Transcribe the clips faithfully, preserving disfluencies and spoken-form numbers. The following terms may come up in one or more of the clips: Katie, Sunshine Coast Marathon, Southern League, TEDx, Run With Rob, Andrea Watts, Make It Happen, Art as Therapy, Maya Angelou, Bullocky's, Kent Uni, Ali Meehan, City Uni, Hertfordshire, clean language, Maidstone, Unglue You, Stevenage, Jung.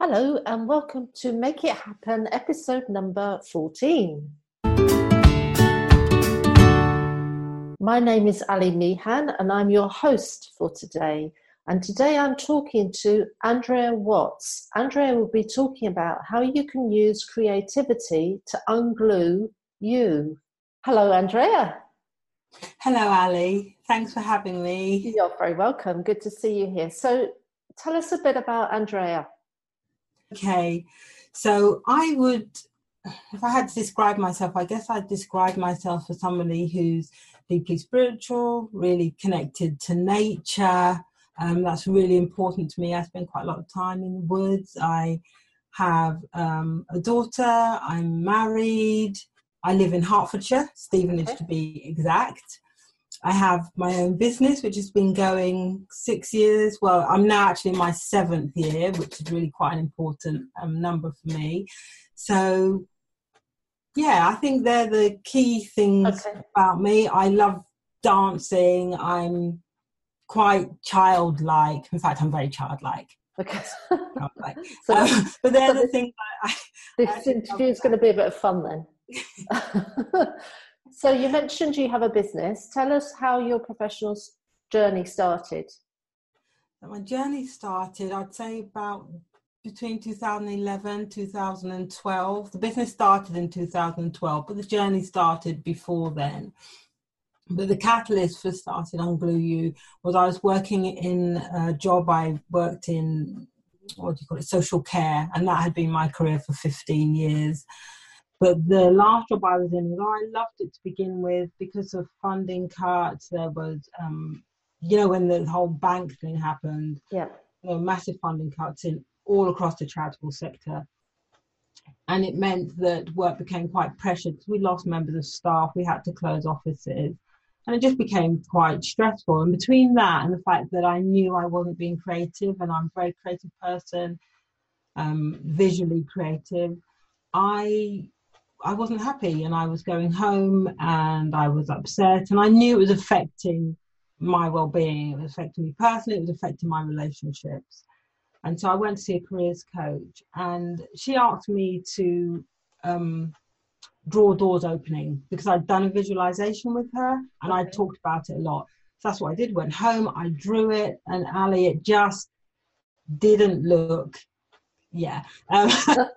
Hello and welcome to Make It Happen, episode number fourteen. My name is Ali Meehan and I'm your host for today. And today I'm talking to Andrea Watts. Andrea will be talking about how you can use creativity to unglue you. Hello, Andrea. Hello, Ali. Thanks for having me. You're very welcome. Good to see you here. So tell us a bit about Andrea. Okay, so I would, if I had to describe myself, I guess I'd describe myself as somebody who's deeply spiritual, really connected to nature. Um, that's really important to me. I spend quite a lot of time in the woods. I have um, a daughter. I'm married. I live in Hertfordshire, Stevenage to be exact. I have my own business, which has been going six years. Well, I'm now actually in my seventh year, which is really quite an important um, number for me. So, yeah, I think they're the key things okay. about me. I love dancing. I'm quite childlike. In fact, I'm very childlike. Okay. childlike. So, um, but they're so the this, things I... I this interview is going to be a bit of fun then. So you mentioned you have a business. Tell us how your professional journey started. My journey started, I'd say, about between two thousand eleven, two thousand twelve. The business started in two thousand twelve, but the journey started before then. But the catalyst for starting Unglue You was I was working in a job I worked in, what do you call it, social care, and that had been my career for fifteen years. But the last job I was in, though I loved it to begin with, because of funding cuts, there was, um, you know, when the whole bank thing happened, yeah, there were massive funding cuts in all across the charitable sector. And it meant that work became quite pressured. We lost members of staff. We had to close offices. And it just became quite stressful. And between that and the fact that I knew I wasn't being creative, and I'm a very creative person, um, visually creative, I... I wasn't happy, and I was going home and I was upset, and I knew it was affecting my well-being. It was affecting me personally. It was affecting my relationships. And so I went to see a careers coach, and she asked me to um, draw doors opening, because I'd done a visualization with her and I talked about it a lot. So that's what I did. Went home, I drew it, and Ali, it just didn't look Yeah, um,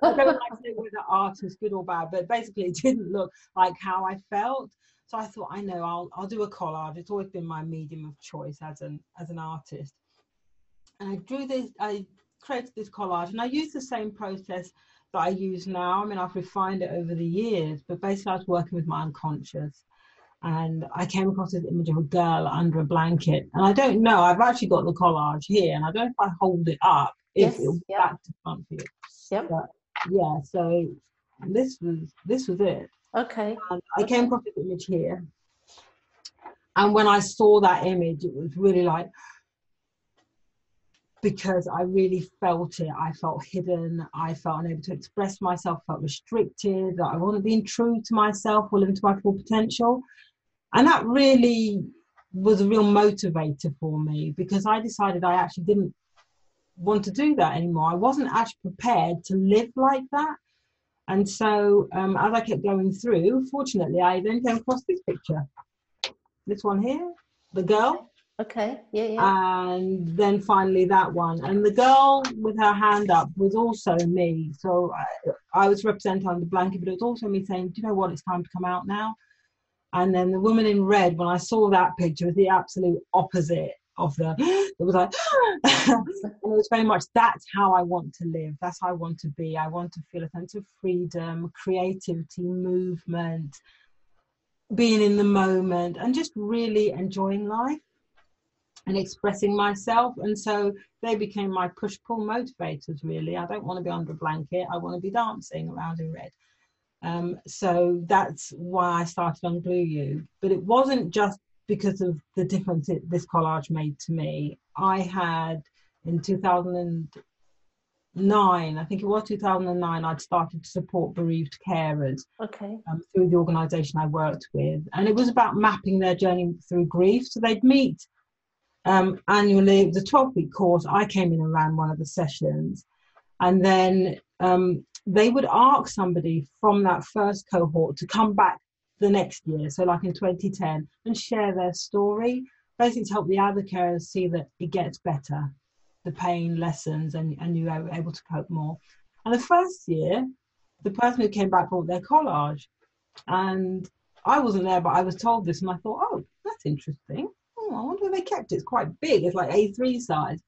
I don't know whether art was good or bad, but basically it didn't look like how I felt. So I thought, I know, I'll I'll do a collage. It's always been my medium of choice as an as an artist. And I drew this, I created this collage, and I used the same process that I use now. I mean, I've refined it over the years, but basically I was working with my unconscious, and I came across this image of a girl under a blanket. And I don't know, I've actually got the collage here, and I don't know if I hold it up. If yes, it was yep. back to front for you. Yep. But yeah, so this was this was it. Okay. And I came across this image here. And when I saw that image, it was really like, because I really felt it. I felt hidden. I felt unable to express myself, felt restricted, that I wasn't being true to myself or living to my full potential. And that really was a real motivator for me, because I decided I actually didn't want to do that anymore. I wasn't actually prepared to live like that. And so um, as I kept going through, fortunately, I then came across this picture. This one here, the girl. Okay, yeah, yeah. And then finally that one. And the girl with her hand up was also me. So I, I was represented on the blanket, but it was also me saying, do you know what, it's time to come out now. And then the woman in red, when I saw that picture, was the absolute opposite of the, it was like, and it was very much, that's how I want to live, that's how I want to be. I want to feel a sense of freedom, creativity, movement, being in the moment, and just really enjoying life and expressing myself. And so they became my push-pull motivators, really. I don't want to be under a blanket, I want to be dancing around in red. Um, so that's why I started on Unglue You. But it wasn't just because of the difference it, this collage made to me. I had, in two thousand nine, I think it was two thousand nine, I'd started to support bereaved carers okay. um, through the organisation I worked with. And it was about mapping their journey through grief. So they'd meet um, annually. It was a twelve-week course. I came in and ran one of the sessions. And then um, they would ask somebody from that first cohort to come back the next year, so like in twenty ten, and share their story, basically to help the other carers see that it gets better, the pain lessens, and, and you are able to cope more. And the first year, the person who came back brought their collage, and I wasn't there, but I was told this, and I thought, oh, that's interesting. Oh, I wonder if they kept it. It's quite big. It's like A three size.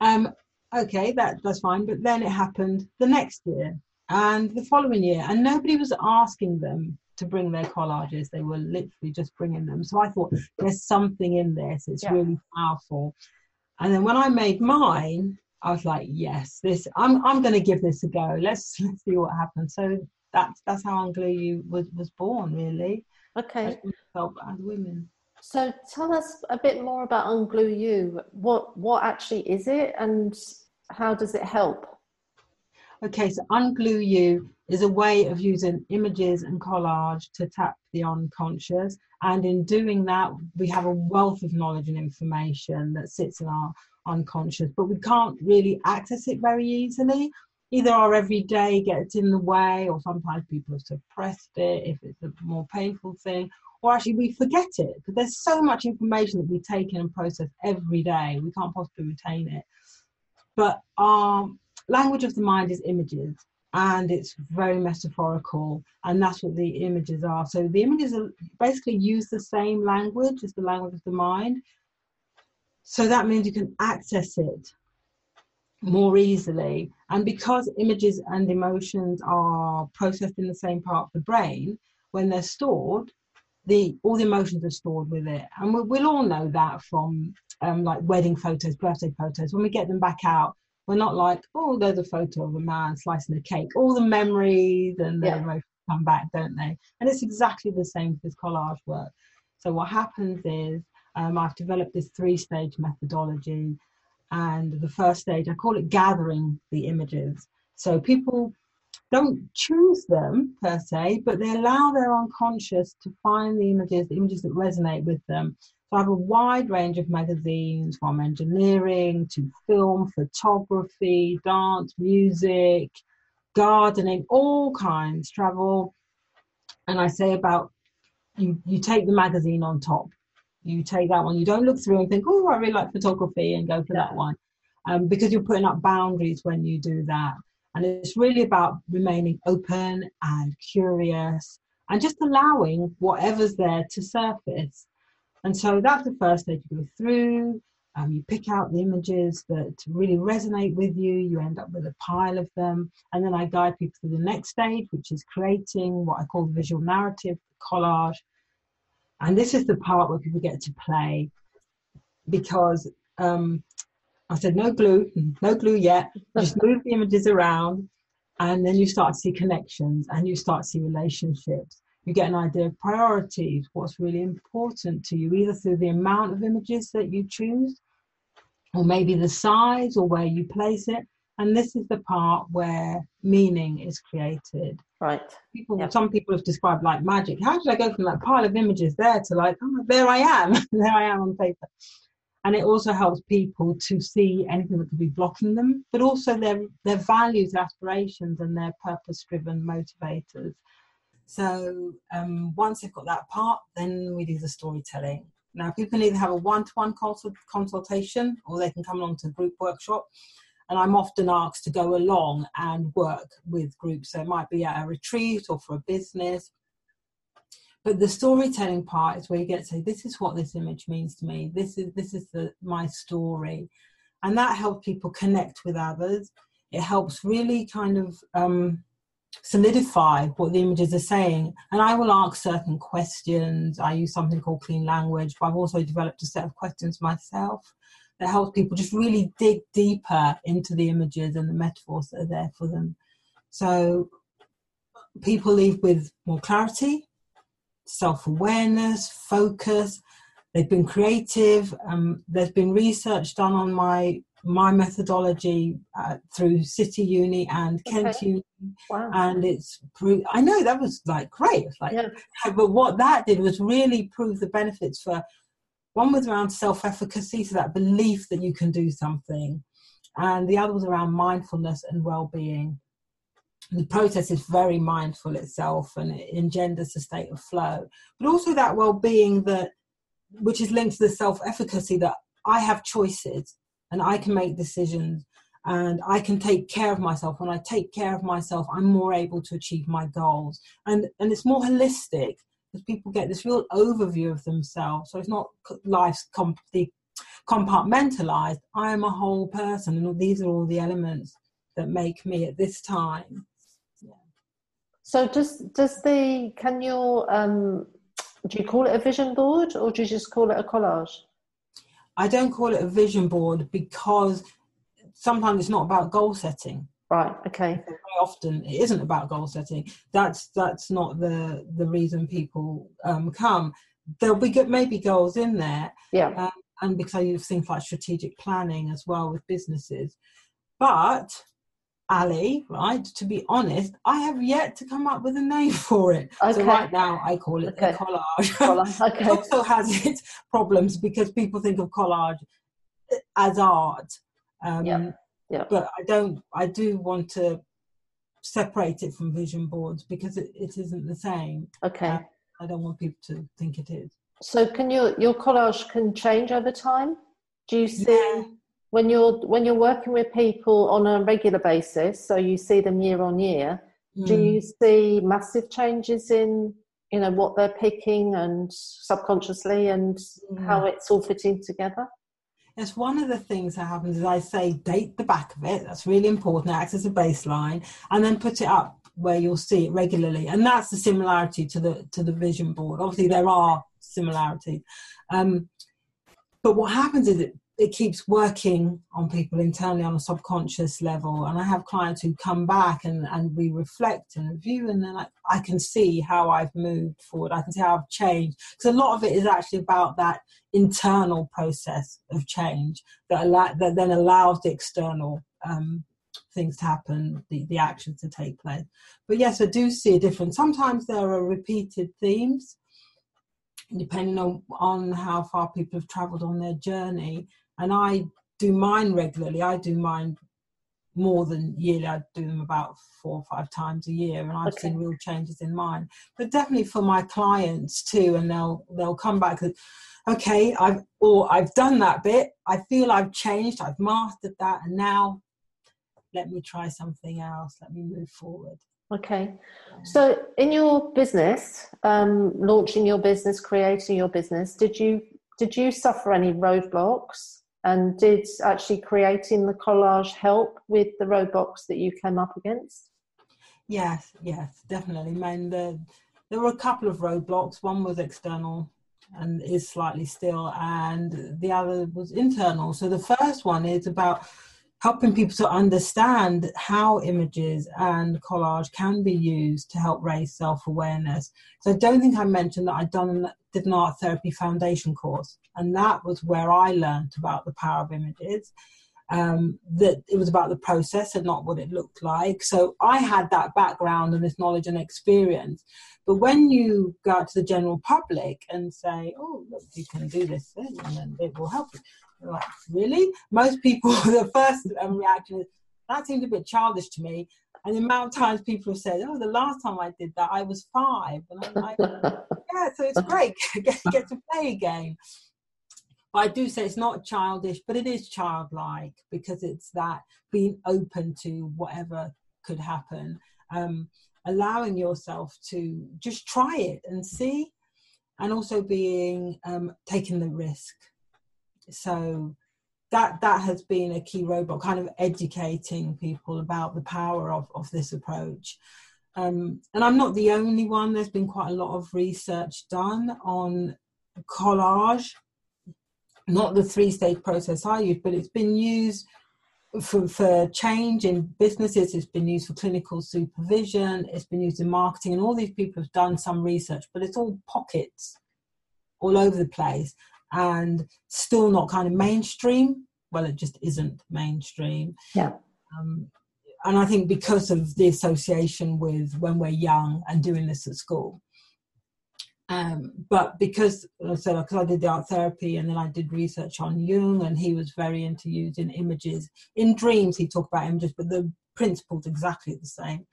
Um, okay, that, that's fine. But then it happened the next year and the following year, and nobody was asking them to bring their collages. They were literally just bringing them. So I thought, there's something in this. It's yeah. really powerful. And then when I made mine, I was like, yes, this. I'm I'm going to give this a go. Let's let's see what happens. So that's that's how Unglue You was was born, really. Okay. Help as women. So tell us a bit more about Unglue You. What what actually is it, and how does it help? Okay, so Unglue You is a way of using images and collage to tap the unconscious, and in doing that, we have a wealth of knowledge and information that sits in our unconscious, but we can't really access it very easily. Either our everyday gets in the way, or sometimes people have suppressed it if it's a more painful thing, or actually we forget it because there's so much information that we take in and process every day, we can't possibly retain it. But our language of the mind is images, and it's very metaphorical, and that's what the images are. So the images are basically use the same language as the language of the mind. So that means you can access it more easily. And because images and emotions are processed in the same part of the brain, when they're stored, the all the emotions are stored with it. And we'll, we'll all know that from um, like wedding photos, birthday photos. When we get them back out, we're not like, oh, there's a photo of a man slicing a cake. All the memories and the yeah. emotions come back, don't they? And it's exactly the same with this collage work. So what happens is, Um, I've developed this three-stage methodology, and the first stage, I call it gathering the images. So people don't choose them per se, but they allow their unconscious to find the images, the images that resonate with them. So I have a wide range of magazines, from engineering to film, photography, dance, music, gardening, all kinds, travel. And I say about, you, you take the magazine on top. You take that one, you don't look through and think, oh, I really like photography, and go for yeah. that one. Um, because you're putting up boundaries when you do that. And it's really about remaining open and curious and just allowing whatever's there to surface. And so that's the first stage. You go through, um, you pick out the images that really resonate with you, you end up with a pile of them. And then I guide people to the next stage, which is creating what I call the visual narrative, collage. And this is the part where people get to play, because um, I said, no glue, no glue yet. Just move the images around, and then you start to see connections, and you start to see relationships. You get an idea of priorities, what's really important to you, either through the amount of images that you choose, or maybe the size or where you place it. And this is the part where meaning is created. Right. People, yep. Some people have described like magic. How did I go from that pile of images there to like, oh, there I am. There I am on paper. And it also helps people to see anything that could be blocking them, but also their, their values, aspirations, and their purpose-driven motivators. So um, once they've got that part, then we do the storytelling. Now, people can either have a one-to-one consult- consultation, or they can come along to a group workshop. And I'm often asked to go along and work with groups. So it might be at a retreat or for a business. But the storytelling part is where you get to say, this is what this image means to me. This is this is the, my story. And that helps people connect with others. It helps really kind of um, solidify what the images are saying. And I will ask certain questions. I use something called clean language, but I've also developed a set of questions myself that helps people just really dig deeper into the images and the metaphors that are there for them. So people leave with more clarity, self-awareness, focus. They've been creative. Um, there's been research done on my my methodology uh, through City Uni and okay. Kent Uni. Wow. And it's, pro- I know that was like great. Like, yeah. But what that did was really prove the benefits for. One was around self-efficacy, so that belief that you can do something. and the other was around mindfulness and well-being. The process is very mindful itself, and it engenders a state of flow, but also that well-being that which is linked to the self-efficacy, that I have choices and I can make decisions and I can take care of myself. When I take care of myself, I'm more able to achieve my goals, and and it's more holistic, because people get this real overview of themselves, so it's not life's comp- compartmentalized. I am a whole person, and these are all the elements that make me at this time. Yeah. So does does the can you um do you call it a vision board, or do you just call it a collage? I don't call it a vision board, because sometimes it's not about goal setting. Right, okay. Very often it isn't about goal setting. That's that's not the the reason people um, come. There'll be maybe goals in there. Yeah. Um, and because I use things like strategic planning as well with businesses. But Ali, right, to be honest, I have yet to come up with a name for it. Okay. So right now I call it okay. a collage. collage. Okay. It also has its problems, because people think of collage as art. Um, yeah. Yeah. But I don't, I do want to separate it from vision boards, because it, it isn't the same. Okay. Uh, I don't want people to think it is. So can your, your collage can change over time? Do you see... Yeah. When you're when you're working with people on a regular basis, so you see them year on year, mm. do you see massive changes in, you know, what they're picking and subconsciously, and mm. how it's all fitting together? Yes, one of the things that happens is I say date the back of it. That's really important. It acts as a baseline, and then put it up where you'll see it regularly. And that's the similarity to the to the vision board. Obviously, there are similarities, um, but what happens is it. It keeps working on people internally on a subconscious level, and I have clients who come back and, and we reflect and review, and then I, I can see how I've moved forward. I can see how I've changed, because a lot of it is actually about that internal process of change that allow, that then allows the external um, things to happen, the, the actions to take place. But yes, I do see a difference. Sometimes there are repeated themes, depending on, on how far people have travelled on their journey. And I do mine regularly. I do mine more than yearly. I do them about four or five times a year, and I've okay. seen real changes in mine. But definitely for my clients too, and they'll they'll come back and, okay, I've or I've done that bit. I feel I've changed. I've mastered that, and now let me try something else. Let me move forward. Okay. So in your business, um, launching your business, creating your business, did you did you suffer any roadblocks? And did actually creating the collage help with the roadblocks that you came up against? Yes, yes, definitely. I mean, the, there were a couple of roadblocks. One was external and is slightly still, and the other was internal. So the first one is about helping people to understand how images and collage can be used to help raise self-awareness. So I don't think I mentioned that I'd done did an art therapy foundation course, and that was where I learned about the power of images. Um, that it was about the process and not what it looked like. So I had that background and this knowledge and experience. But when you go out to the general public and say, "Oh, look, you can do this thing, and it will help you," like, really? Most people, the first um, reaction is, that seemed a bit childish to me. And the amount of times people have said, oh, the last time I did that, I was five. And I'm like, yeah, so it's great. get, get to play again. But I do say it's not childish, but it is childlike, because it's that being open to whatever could happen. Um, allowing yourself to just try it and see, and also being um, taking the risk. So that that has been a key roadblock, kind of educating people about the power of, of this approach. Um, and I'm not the only one. There's been quite a lot of research done on collage, not the three-stage process I use, but it's been used for, for change in businesses. It's been used for clinical supervision. It's been used in marketing, and all these people have done some research, but it's all pockets all over the place. And still not kind of mainstream. Well, it just isn't mainstream. Yeah. Um, and I think because of the association with when we're young and doing this at school. Um, but because, like I said, because I did the art therapy and then I did research on Jung, and he was very into using images. In dreams, he talked about images, but the principle's exactly the same.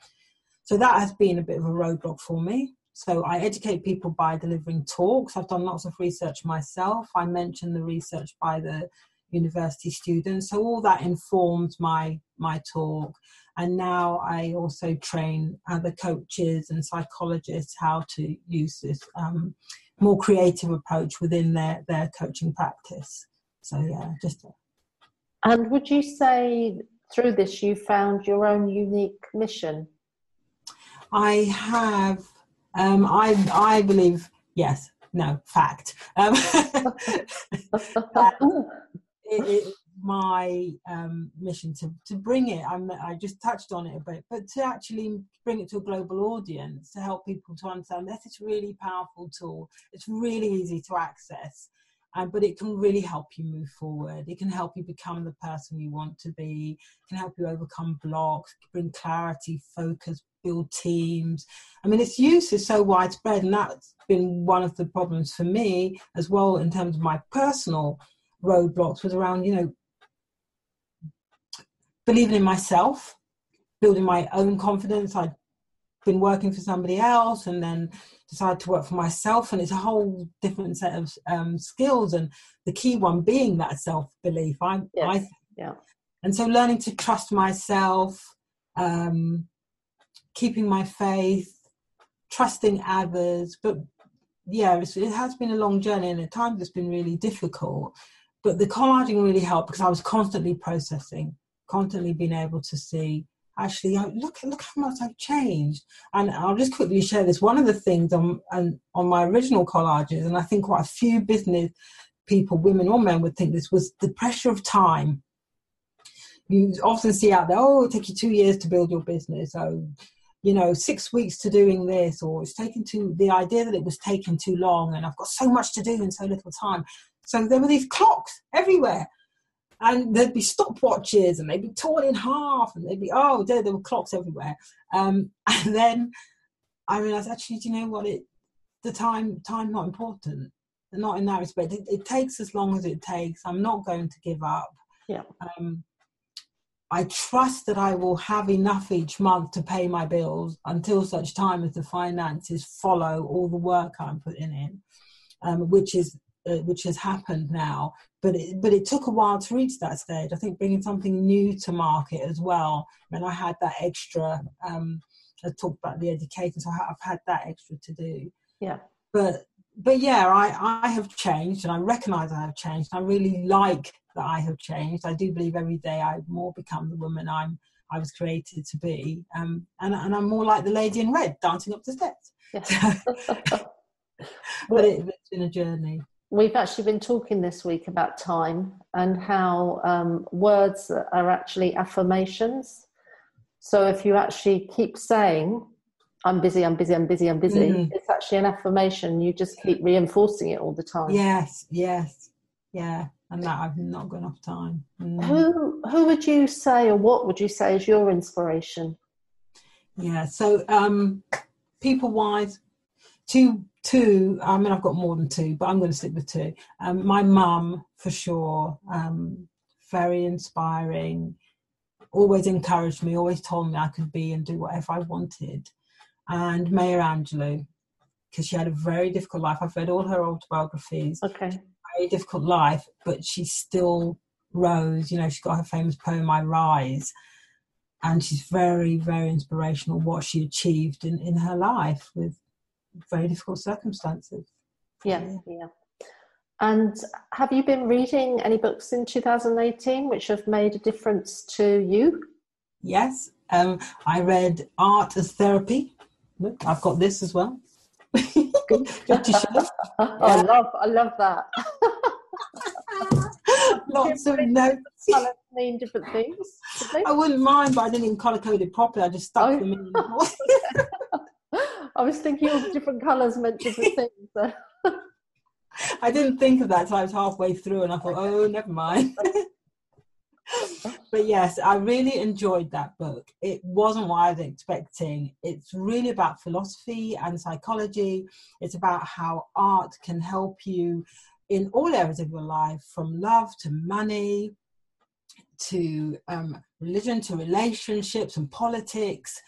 So that has been a bit of a roadblock for me. So I educate people by delivering talks. I've done lots of research myself. I mentioned the research by the university students. So all that informs my, my talk. And now I also train other coaches and psychologists how to use this um, more creative approach within their, their coaching practice. So yeah, just. A... And would you say through this you found your own unique mission? I have, um, I, I believe, yes, no, fact. Um, It is my um, mission to, to bring it, I'm, I just touched on it a bit, but to actually bring it to a global audience, to help people to understand that it's a really powerful tool, it's really easy to access, uh, but it can really help you move forward. It can help you become the person you want to be, it can help you overcome blocks, bring clarity, focus, build teams. I mean, its use is so widespread, and that's been one of the problems for me as well in terms of my personal roadblocks, was around, you know, believing in myself, building my own confidence. I'd been working for somebody else and then decided to work for myself, and it's a whole different set of um, skills, and the key one being that self-belief. I, yes. I yeah. And so learning to trust myself, um, keeping my faith, trusting others, but yeah, it has been a long journey, and at times it's been really difficult. But the collaging really helped, because I was constantly processing, constantly being able to see, actually, look look how much I've changed. And I'll just quickly share this. One of the things on on, on my original collages, and I think quite a few business people, women or men, would think this, was the pressure of time. You often see out there, oh, it'll take you two years to build your business. Oh, you know, six weeks to doing this, or it's taken too, the idea that it was taking too long and I've got so much to do in so little time. So there were these clocks everywhere, and there'd be stopwatches, and they'd be torn in half, and they'd be, oh, there, there were clocks everywhere. Um, and then I realised, actually, do you know what, it, the time, time not important, not in that respect. It, it takes as long as it takes. I'm not going to give up. Yeah. Um, I trust that I will have enough each month to pay my bills until such time as the finances follow all the work I'm putting in, um, which is uh, which has happened now. But it, but it took a while to reach that stage. I think bringing something new to market as well. I mean, I had that extra. Um, I talked about the education, so I've had that extra to do. Yeah. But but yeah, I, I have changed, and I recognise I have changed. And I really like that I have changed. I do believe every day I more become the woman I'm I was created to be, um, and and I'm more like the lady in red dancing up the steps. Yeah. But it, it's been a journey. We've actually been talking this week about time and how um, words are actually affirmations. So if you actually keep saying, "I'm busy, I'm busy, I'm busy, I'm busy," mm. it's actually an affirmation. You just keep reinforcing it all the time. Yes, yes, yeah. And that I've not got enough time. Mm. Who who would you say, or what would you say is your inspiration? Yeah, so um, people-wise, two, two. I mean, I've got more than two, but I'm going to stick with two. Um, my mum, for sure, um, very inspiring, always encouraged me, always told me I could be and do whatever I wanted. And Maya Angelou, because she had a very difficult life. I've read all her autobiographies. Okay. Very difficult life, but she still rose. You know, she got her famous poem "I Rise," and she's very, very inspirational. What she achieved in, in her life with very difficult circumstances. Yeah, yeah, yeah. And have you been reading any books in two thousand eighteen which have made a difference to you? Yes, um, I read "Art as Therapy." Look, I've got this as well. Oh, I love, I love that. Lots of notes. Colours mean different things. I wouldn't mind, but I didn't even colour code it properly. I just stuck oh. them in. I was thinking all different colours meant different things. So. I didn't think of that until I was halfway through, and I thought, oh, never mind. But yes, I really enjoyed that book. It wasn't what I was expecting. It's really about philosophy and psychology. It's about how art can help you in all areas of your life, from love to money, to um, religion, to relationships and politics,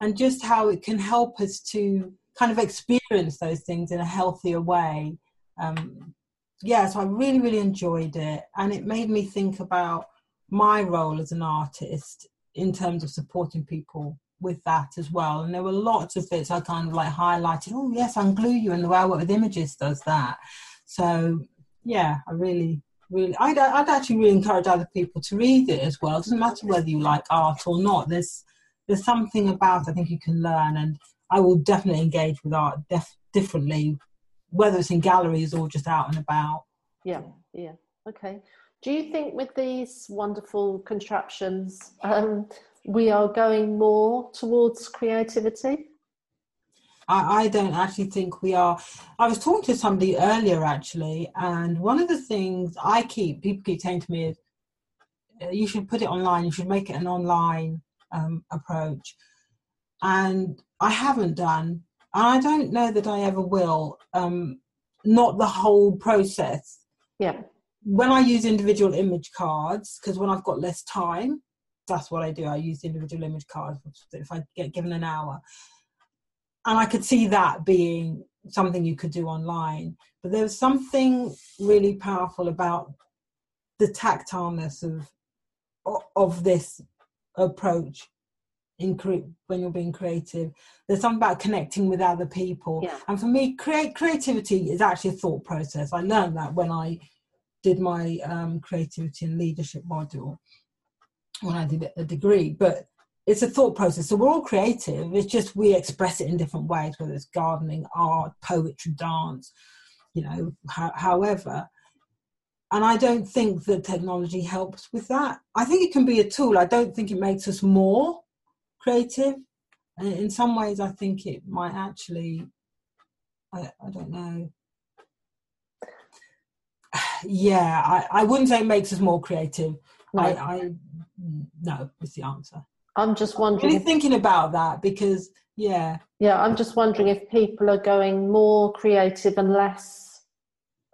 and just how it can help us to kind of experience those things in a healthier way. Um, yeah, so I really, really enjoyed it. And it made me think about my role as an artist in terms of supporting people with that as well. And there were lots of bits I kind of like highlighted. Oh yes, Unglue You, and the way I work with images does that. So yeah, I really, really, I'd, I'd actually really encourage other people to read it as well. It doesn't matter whether you like art or not. There's, there's something about, I think you can learn, and I will definitely engage with art def- differently, whether it's in galleries or just out and about. Yeah. Yeah. Okay. Do you think with these wonderful contraptions, um, we are going more towards creativity? I, I don't actually think we are. I was talking to somebody earlier, actually, and one of the things I keep, people keep saying to me is, you should put it online, you should make it an online um, approach. And I haven't done, and I don't know that I ever will, um, not the whole process. Yeah. When I use individual image cards, because when I've got less time, that's what I do. I use individual image cards if I get given an hour. And I could see that being something you could do online. But there was something really powerful about the tactileness of of this approach in cre- when you're being creative. There's something about connecting with other people. Yeah. And for me, create creativity is actually a thought process. I learned that when I did my um, creativity and leadership module when I did a degree, but it's a thought process. So we're all creative. It's just, we express it in different ways, whether it's gardening, art, poetry, dance, you know, ho- however. And I don't think that technology helps with that. I think it can be a tool. I don't think it makes us more creative. And in some ways, I think it might actually, I, I don't know. Yeah, I, I wouldn't say it makes us more creative. No. I, I no is the answer. I'm just wondering. I'm really if, thinking about that because yeah, yeah. I'm just wondering if people are going more creative and less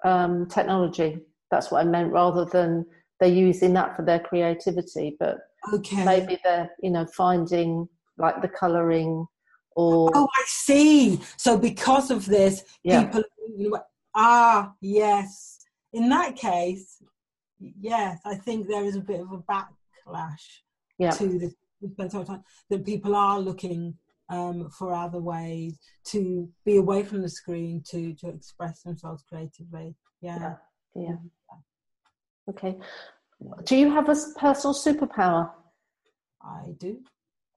um, technology. That's what I meant, rather than they're using that for their creativity, but okay, maybe they're you know finding like the colouring or oh, I see. So because of this, yeah. people ah yes. In that case, yes, I think there is a bit of a backlash yeah. to this. We spend so much time that people are looking um, for other ways to be away from the screen to, to express themselves creatively. Yeah. yeah, yeah. Okay. Do you have a personal superpower? I do.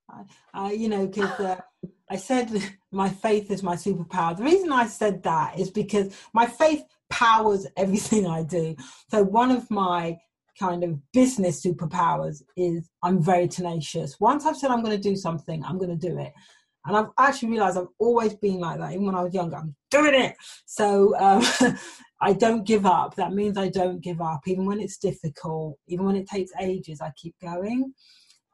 I, I you know, because uh, I said my faith is my superpower. The reason I said that is because my faith powers everything I do. So one of my kind of business superpowers is I'm very tenacious. Once I've said I'm going to do something, I'm going to do it. And I've actually realized I've always been like that. Even when I was younger, I'm doing it. So um, I don't give up. That means I don't give up. Even when it's difficult, even when it takes ages, I keep going.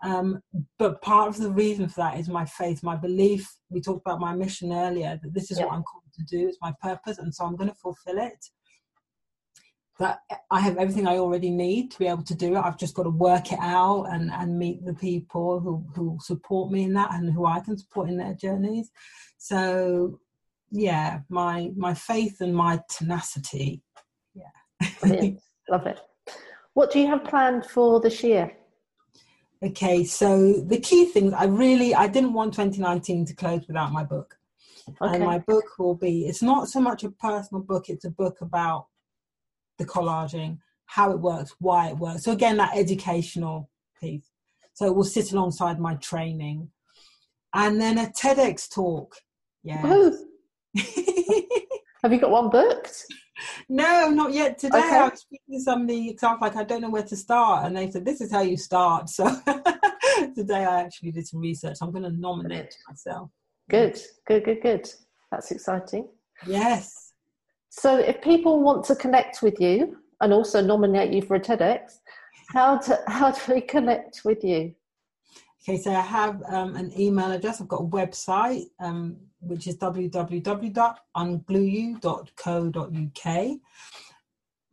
Um, but part of the reason for that is my faith, my belief. We talked about my mission earlier, that this is yeah. what I'm called to do. It's my purpose, and so I'm going to fulfill it. That I have everything I already need to be able to do it. I've just got to work it out and, and meet the people who, who support me in that and who I can support in their journeys. So, yeah, my my faith and my tenacity. Yeah. Brilliant. Love it. What do you have planned for this year? Okay, so the key things, I really, I didn't want twenty nineteen to close without my book. Okay. And my book will be, it's not so much a personal book, it's a book about the collaging, how it works, why it works. So again, that educational piece. So it will sit alongside my training. And then a TEDx talk. Yeah. Have you got one booked? No, not yet today. Okay. I was speaking to somebody because I was like, I don't know where to start. And they said, this is how you start. So today I actually did some research. I'm going to nominate myself. Good, good, good, good. That's exciting. Yes. So if people want to connect with you and also nominate you for a TEDx, how to how do we connect with you? Okay, so I have um, an email address. I've got a website, um, which is w w w dot unglueyou dot co dot u k.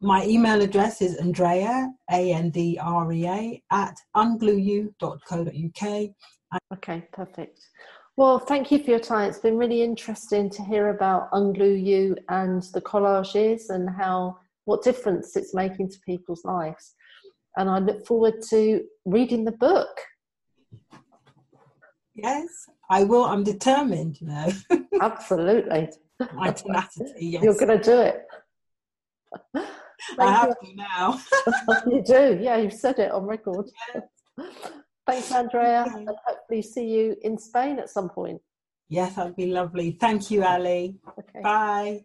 My email address is Andrea, A N D R E A, at unglueyou dot co dot u k. Okay, perfect. Well, thank you for your time. It's been really interesting to hear about Unglue You and the collages and how what difference it's making to people's lives. And I look forward to reading the book. Yes, I will. I'm determined, you know. Absolutely. My tenacity, yes. You're going to do it. I have you. to now. You do. Yeah, you've said it on record. Yes. Thanks, Andrea. Okay. And hopefully see you in Spain at some point. Yes, that'd be lovely. Thank you, Ali. Okay. Bye.